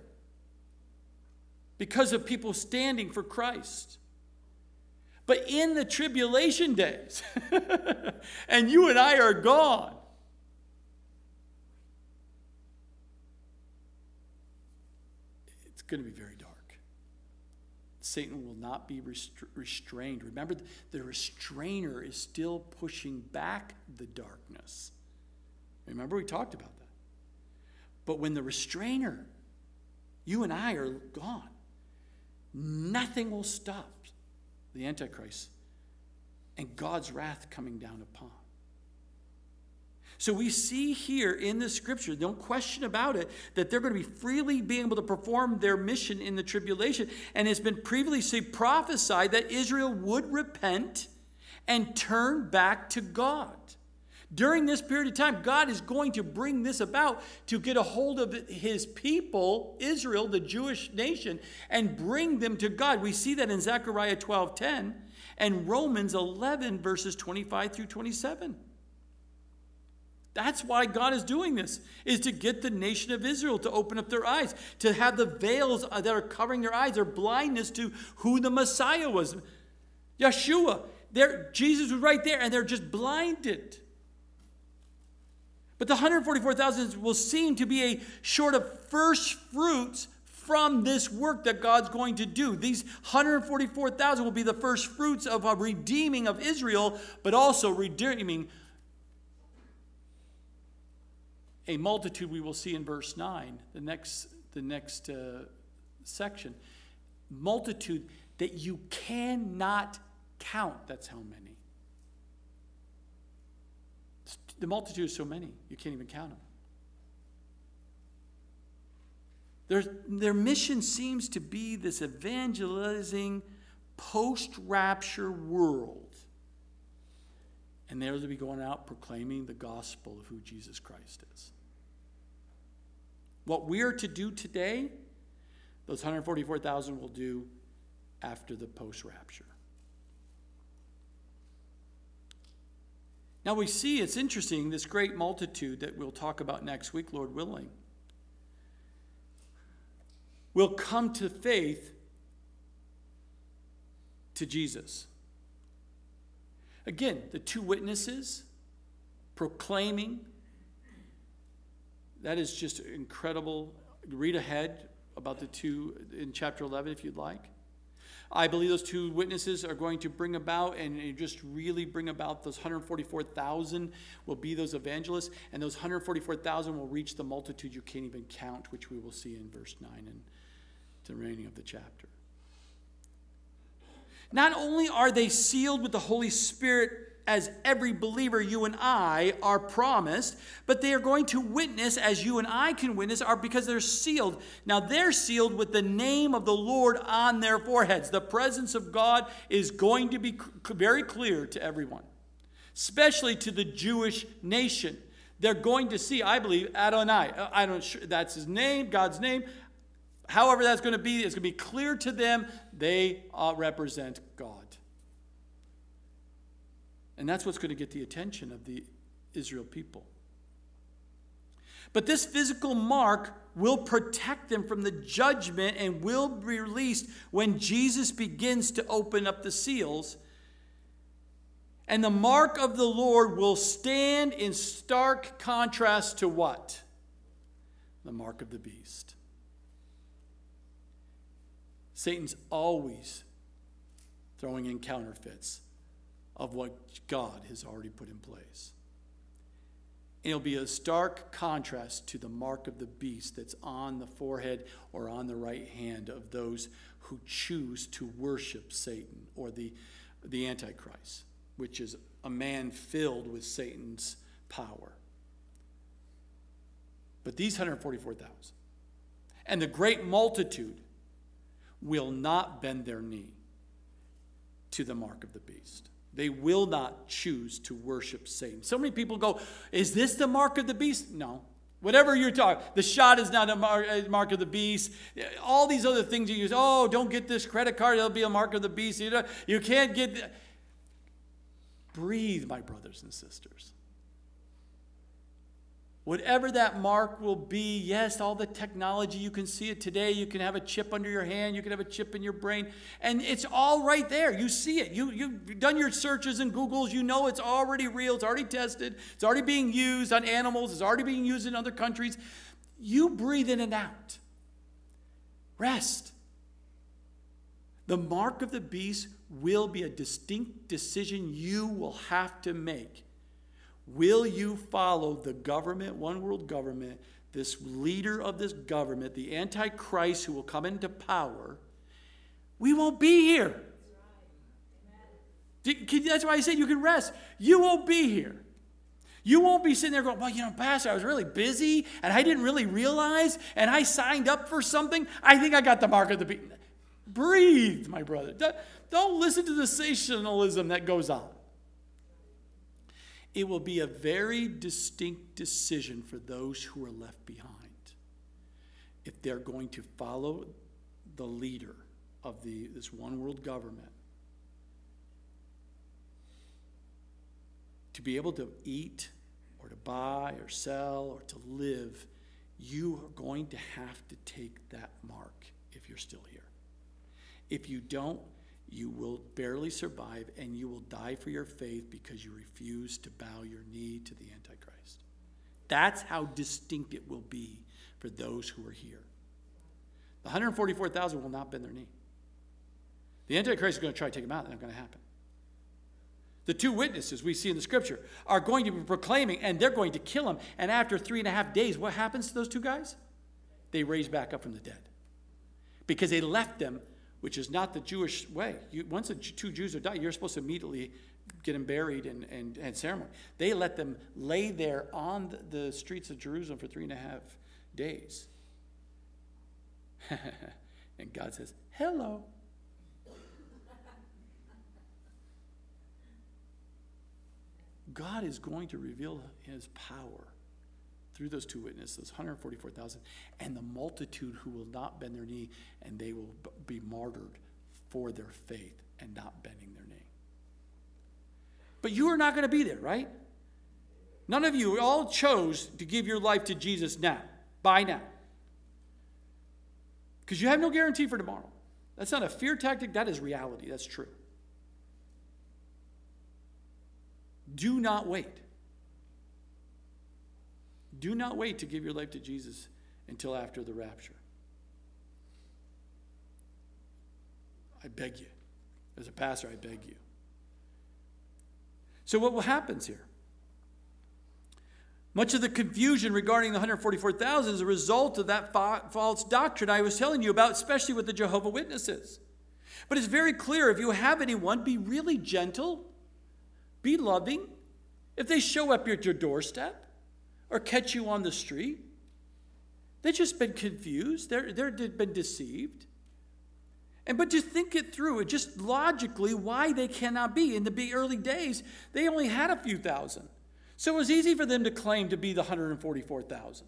because of people standing for Christ. But in the tribulation days, and you and I are gone, it's going to be very dark. Satan will not be restrained. Remember, the restrainer is still pushing back the darkness. Remember, we talked about that. But when the restrainer, you and I, are gone, nothing will stop the Antichrist and God's wrath coming down upon. So we see here in the scripture, no question about it, that they're going to be freely being able to perform their mission in the tribulation. And it's been previously prophesied that Israel would repent and turn back to God. During this period of time, God is going to bring this about to get a hold of his people, Israel, the Jewish nation, and bring them to God. We see that in Zechariah 12:10 and Romans 11, verses 25 through 27. That's why God is doing this, is to get the nation of Israel to open up their eyes, to have the veils that are covering their eyes, their blindness to who the Messiah was. Yeshua, Jesus was right there, and they're just blinded. But the 144,000 will seem to be a sort of first fruits from this work that God's going to do. These 144,000 will be the first fruits of a redeeming of Israel, but also redeeming a multitude we will see in verse 9, the next section. Multitude that you cannot count. That's how many. The multitude is so many, you can't even count them. Their mission seems to be this evangelizing post-rapture world. And they're to be going out proclaiming the gospel of who Jesus Christ is. What we are to do today, those 144,000 will do after the post-rapture. Now we see, it's interesting, this great multitude that we'll talk about next week, Lord willing, will come to faith to Jesus. Again, the two witnesses proclaiming. That is just incredible. Read ahead about the two in chapter 11 if you'd like. I believe those two witnesses are going to bring about and just really bring about those 144,000 will be those evangelists, and those 144,000 will reach the multitude you can't even count, which we will see in verse 9 and the remaining of the chapter. Not only are they sealed with the Holy Spirit, as every believer, you and I are promised, but they are going to witness as you and I can witness are because they're sealed. Now they're sealed with the name of the Lord on their foreheads. The presence of God is going to be very clear to everyone, especially to the Jewish nation. They're going to see, I believe, Adonai. That's his name, God's name. However that's going to be, it's going to be clear to them. They represent God. And that's what's going to get the attention of the Israel people. But this physical mark will protect them from the judgment and will be released when Jesus begins to open up the seals. And the mark of the Lord will stand in stark contrast to what? The mark of the beast. Satan's always throwing in counterfeits of what God has already put in place. And it'll be a stark contrast to the mark of the beast that's on the forehead or on the right hand of those who choose to worship Satan or the Antichrist, which is a man filled with Satan's power. But these 144,000 and the great multitude will not bend their knee to the mark of the beast. They will not choose to worship Satan. So many people go, is this the mark of the beast? No. Whatever you're talking, the shot is not a mark of the beast. All these other things you use. Oh, don't get this credit card. It'll be a mark of the beast. You can't get that. Breathe, my brothers and sisters. Whatever that mark will be, yes, all the technology, you can see it today. You can have a chip under your hand. You can have a chip in your brain. And it's all right there. You see it. You've done your searches and Googles. You know it's already real. It's already tested. It's already being used on animals. It's already being used in other countries. You breathe in and out. Rest. The mark of the beast will be a distinct decision you will have to make. Will you follow the government, one world government, this leader of this government, the Antichrist who will come into power? We won't be here. That's why I said you can rest. You won't be here. You won't be sitting there going, well, you know, Pastor, I was really busy, and I didn't really realize, and I signed up for something. I think I got the mark of the beast. Breathe, my brother. Don't listen to the sensationalism that goes on. It will be a very distinct decision for those who are left behind if they're going to follow the leader of this one world government. To be able to eat or to buy or sell or to live, you are going to have to take that mark if you're still here. If you don't, you will barely survive, and you will die for your faith because you refuse to bow your knee to the Antichrist. That's how distinct it will be for those who are here. The 144,000 will not bend their knee. The Antichrist is going to try to take them out. That's not going to happen. The two witnesses we see in the scripture are going to be proclaiming, and they're going to kill him. And after 3.5 days, what happens to those two guys? They raise back up from the dead because they left them, which is not the Jewish way. Once the two Jews are died, you're supposed to immediately get them buried and ceremony. They let them lay there on the streets of Jerusalem for 3.5 days. And God says, hello. God is going to reveal his power through those two witnesses, those 144,000, and the multitude who will not bend their knee, and they will be martyred for their faith and not bending their knee. But you are not going to be there, right? None of you all chose to give your life to Jesus now, by now. Because you have no guarantee for tomorrow. That's not a fear tactic. That is reality. That's true. Do not wait. Do not wait to give your life to Jesus until after the rapture. I beg you. As a pastor, I beg you. So what happens here? Much of the confusion regarding the 144,000 is a result of that false doctrine I was telling you about, especially with the Jehovah's Witnesses. But it's very clear, if you have anyone, be really gentle, be loving. If they show up at your doorstep or catch you on the street, they've just been confused. They've been deceived. But to think it through, just logically, why they cannot be. In the early days, they only had a few thousand. So it was easy for them to claim to be the 144,000.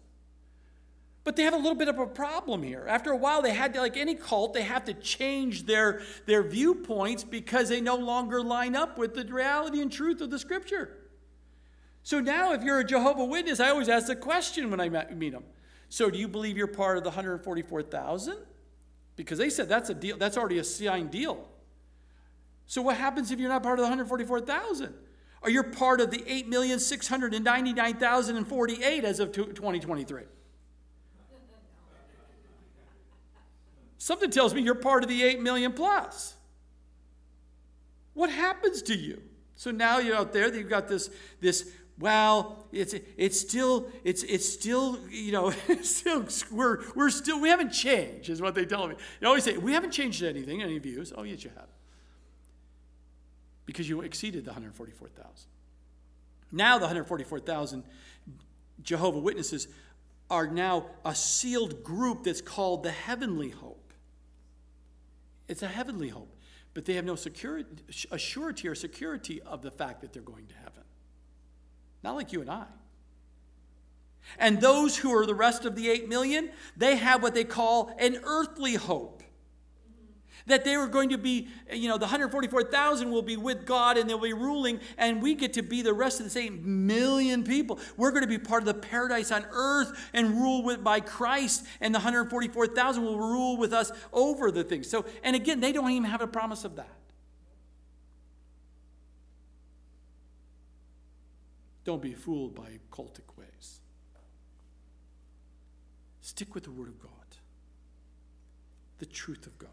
But they have a little bit of a problem here. After a while, they had to, like any cult, they have to change their viewpoints because they no longer line up with the reality and truth of the scripture. So now if you're a Jehovah's Witness, I always ask the question when I meet them. So do you believe you're part of the 144,000? Because they said that's a deal. That's already a signed deal. So what happens if you're not part of the 144,000? Or you're part of the 8,699,048 as of 2023. Something tells me you're part of the 8 million plus. What happens to you? So now you're out there, you've got this well, it's still, you know, we're still, we haven't changed, is what they tell me. They always say, we haven't changed anything, any views. Oh, yes, you have. Because you exceeded the 144,000. Now the 144,000 Jehovah's Witnesses are now a sealed group that's called the heavenly hope. It's a heavenly hope. But they have no surety of the fact that they're going to heaven. Not like you and I. And those who are the rest of the 8 million, they have what they call an earthly hope. That they were going to be, you know, the 144,000 will be with God and they'll be ruling, and we get to be the rest of the 8 million people. We're going to be part of the paradise on earth and rule by Christ, and the 144,000 will rule with us over the things. So, and again, they don't even have a promise of that. Don't be fooled by cultic ways. Stick with the Word of God, the truth of God.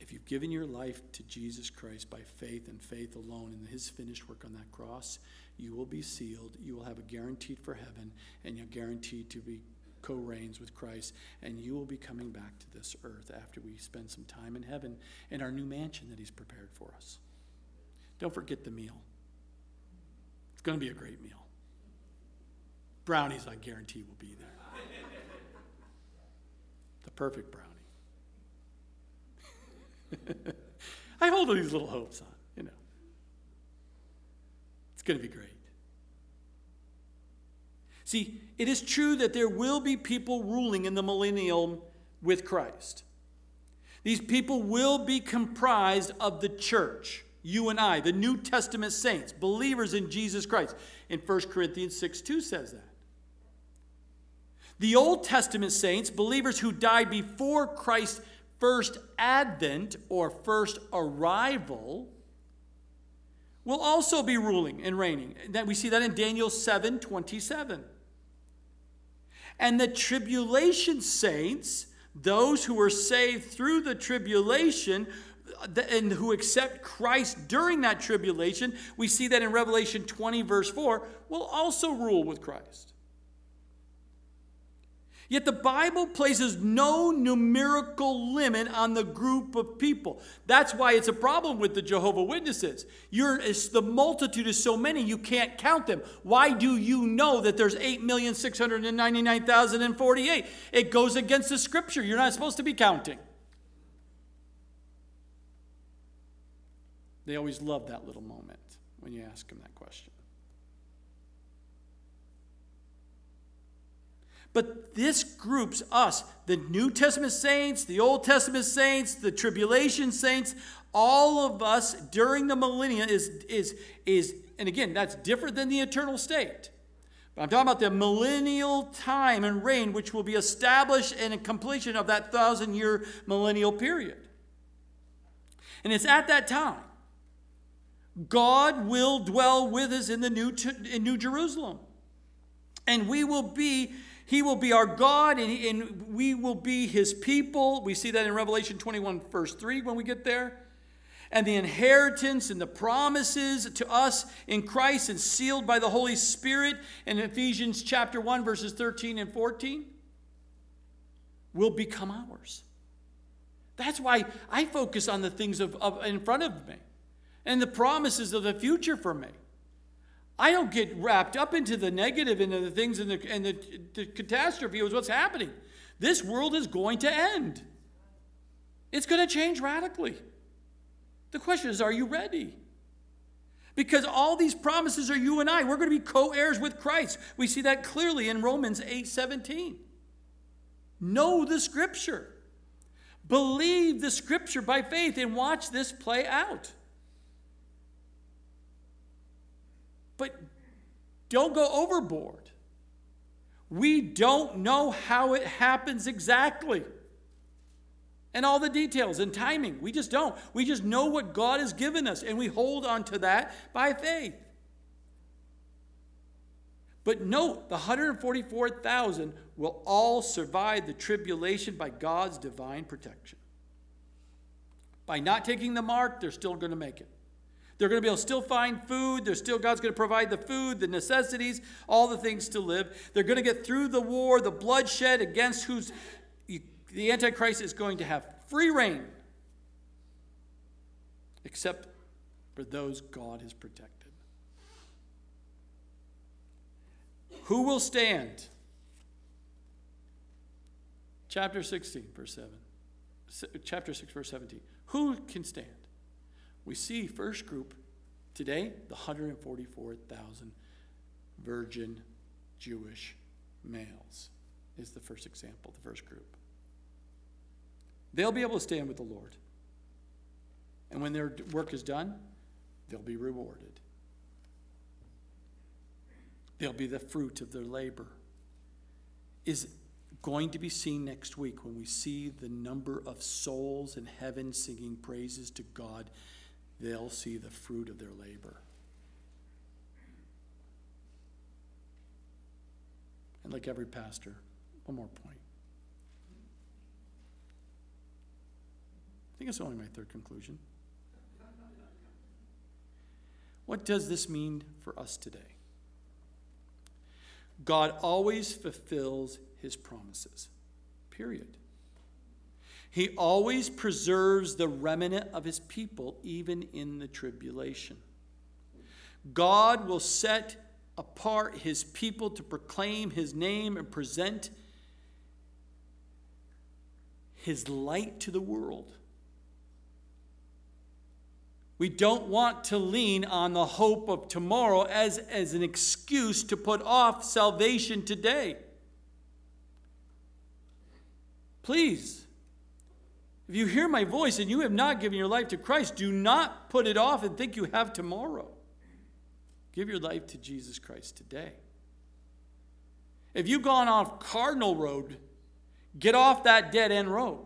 If you've given your life to Jesus Christ by faith and faith alone in his finished work on that cross, you will be sealed. You will have a guaranteed for heaven, and you're guaranteed to be co-reigns with Christ, and you will be coming back to this earth after we spend some time in heaven in our new mansion that he's prepared for us. Don't forget the meal. It's going to be a great meal. Brownies, I guarantee, will be there. The perfect brownie. I hold these little hopes on, you know. It's going to be great. See, it is true that there will be people ruling in the millennium with Christ. These people will be comprised of the church, you and I, the New Testament saints, believers in Jesus Christ. And 1 Corinthians 6:2 says that. The Old Testament saints, believers who died before Christ's first advent or first arrival, will also be ruling and reigning. We see that in Daniel 7:27. And the tribulation saints, those who were saved through the tribulation and who accept Christ during that tribulation, we see that in Revelation 20:4, will also rule with Christ. Yet the Bible places no numerical limit on the group of people. That's why it's a problem with the Jehovah's Witnesses. The multitude is so many, you can't count them. Why do you know that there's 8,699,048? It goes against the Scripture. You're not supposed to be counting. They always love that little moment when you ask them that question. But this groups us, the New Testament saints, the Old Testament saints, the tribulation saints, all of us during the millennia is, and again, that's different than the eternal state. But I'm talking about the millennial time and reign, which will be established in a completion of that 1,000-year millennial period. And it's at that time, God will dwell with us in the New Jerusalem. And He will be our God, and we will be his people. We see that in Revelation 21:3 when we get there. And the inheritance and the promises to us in Christ and sealed by the Holy Spirit in Ephesians chapter 1, verses 13 and 14 will become ours. That's why I focus on the things of in front of me and the promises of the future for me. I don't get wrapped up into the negative, into the things, and the catastrophe is what's happening. This world is going to end. It's going to change radically. The question is, are you ready? Because all these promises are you and I. We're going to be co-heirs with Christ. We see that clearly in Romans 8:17. Know the Scripture. Believe the Scripture by faith and watch this play out. But don't go overboard. We don't know how it happens exactly. And all the details and timing. We just don't. We just know what God has given us. And we hold on to that by faith. But note, the 144,000 will all survive the tribulation by God's divine protection. By not taking the mark, they're still going to make it. They're going to be able to still find food. God's going to provide the food, the necessities, all the things to live. They're going to get through the war, the bloodshed against who's the Antichrist is going to have free reign, except for those God has protected. Who will stand? Chapter 16, verse 7. Chapter 6, verse 17. Who can stand? We see first group today, the 144,000 virgin Jewish males is the first example, the first group. They'll be able to stand with the Lord. And when their work is done, they'll be rewarded. They'll be the fruit of their labor. Is going to be seen next week when we see the number of souls in heaven singing praises to God. They'll see the fruit of their labor. And like every pastor, one more point. I think it's only my third conclusion. What does this mean for us today? God always fulfills his promises, period. He always preserves the remnant of his people, even in the tribulation. God will set apart his people to proclaim his name and present his light to the world. We don't want to lean on the hope of tomorrow as an excuse to put off salvation today. Please, if you hear my voice and you have not given your life to Christ, do not put it off and think you have tomorrow. Give your life to Jesus Christ today. If you've gone off Cardinal Road, get off that dead-end road.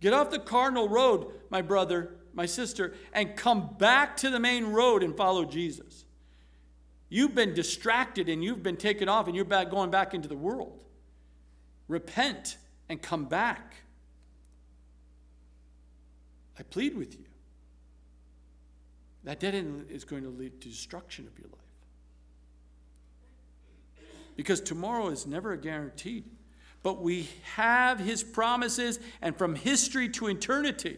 Get off the Cardinal Road, my brother, my sister, and come back to the main road and follow Jesus. You've been distracted and you've been taken off and you're back going back into the world. Repent and come back. I plead with you. That dead end is going to lead to destruction of your life. Because tomorrow is never guaranteed. But we have his promises, and from history to eternity,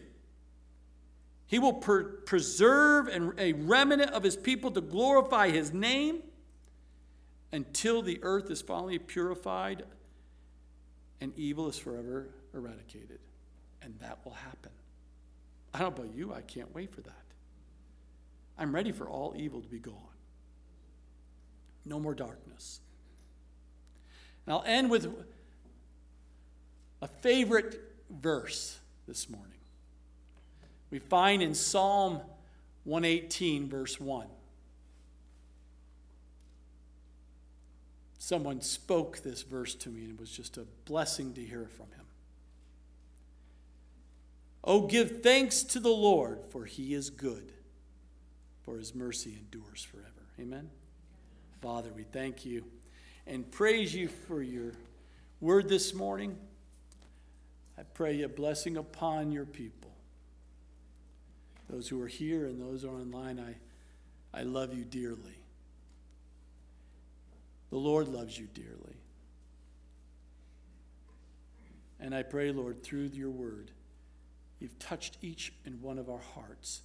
he will preserve a remnant of his people to glorify his name until the earth is finally purified and evil is forever eradicated. And that will happen. I don't know about you, I can't wait for that. I'm ready for all evil to be gone. No more darkness. And I'll end with a favorite verse this morning. We find in Psalm 118, verse 1. Someone spoke this verse to me, and it was just a blessing to hear from him. Oh, give thanks to the Lord, for he is good, for his mercy endures forever. Amen? Father, we thank you and praise you for your word this morning. I pray a blessing upon your people. Those who are here and those who are online, I love you dearly. The Lord loves you dearly. And I pray, Lord, through your word, you've touched each and one of our hearts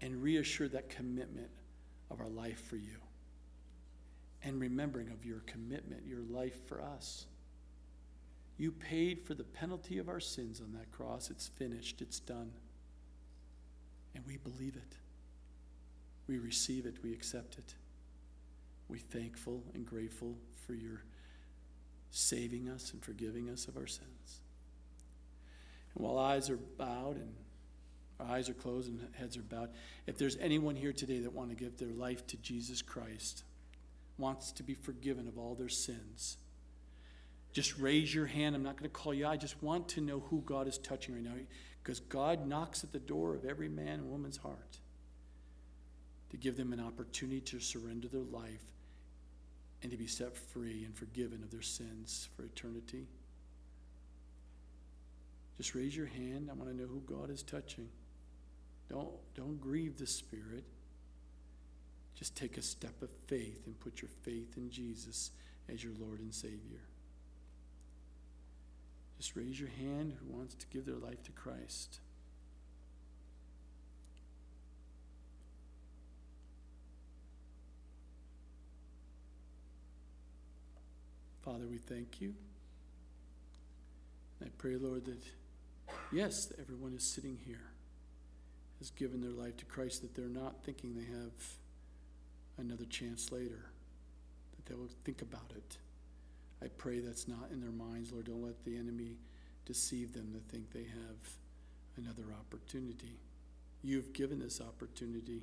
and reassured that commitment of our life for you and remembering of your commitment, your life for us. You paid for the penalty of our sins on that cross. It's finished. It's done. And we believe it. We receive it. We accept it. We're thankful and grateful for your saving us and forgiving us of our sins. And while eyes are bowed and our eyes are closed and heads are bowed, if there's anyone here today that wants to give their life to Jesus Christ, wants to be forgiven of all their sins, just raise your hand. I'm not going to call you. I just want to know who God is touching right now, because God knocks at the door of every man and woman's heart to give them an opportunity to surrender their life and to be set free and forgiven of their sins for eternity. Just raise your hand. I want to know who God is touching. Don't grieve the Spirit. Just take a step of faith and put your faith in Jesus as your Lord and Savior. Just raise your hand who wants to give their life to Christ. Father, we thank you. I pray, Lord, that, yes, everyone is sitting here has given their life to Christ, that they're not thinking they have another chance later, that they will think about it. I pray that's not in their minds, Lord. Don't let the enemy deceive them to think they have another opportunity. You've given this opportunity.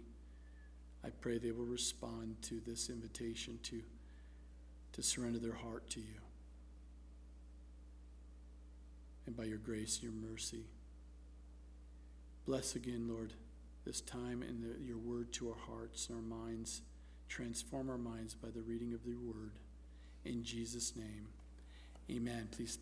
I pray they will respond to this invitation to surrender their heart to you. And by your grace, your mercy, bless again, Lord, this time and your word to our hearts and our minds. Transform our minds by the reading of the word. In Jesus' name, amen. Please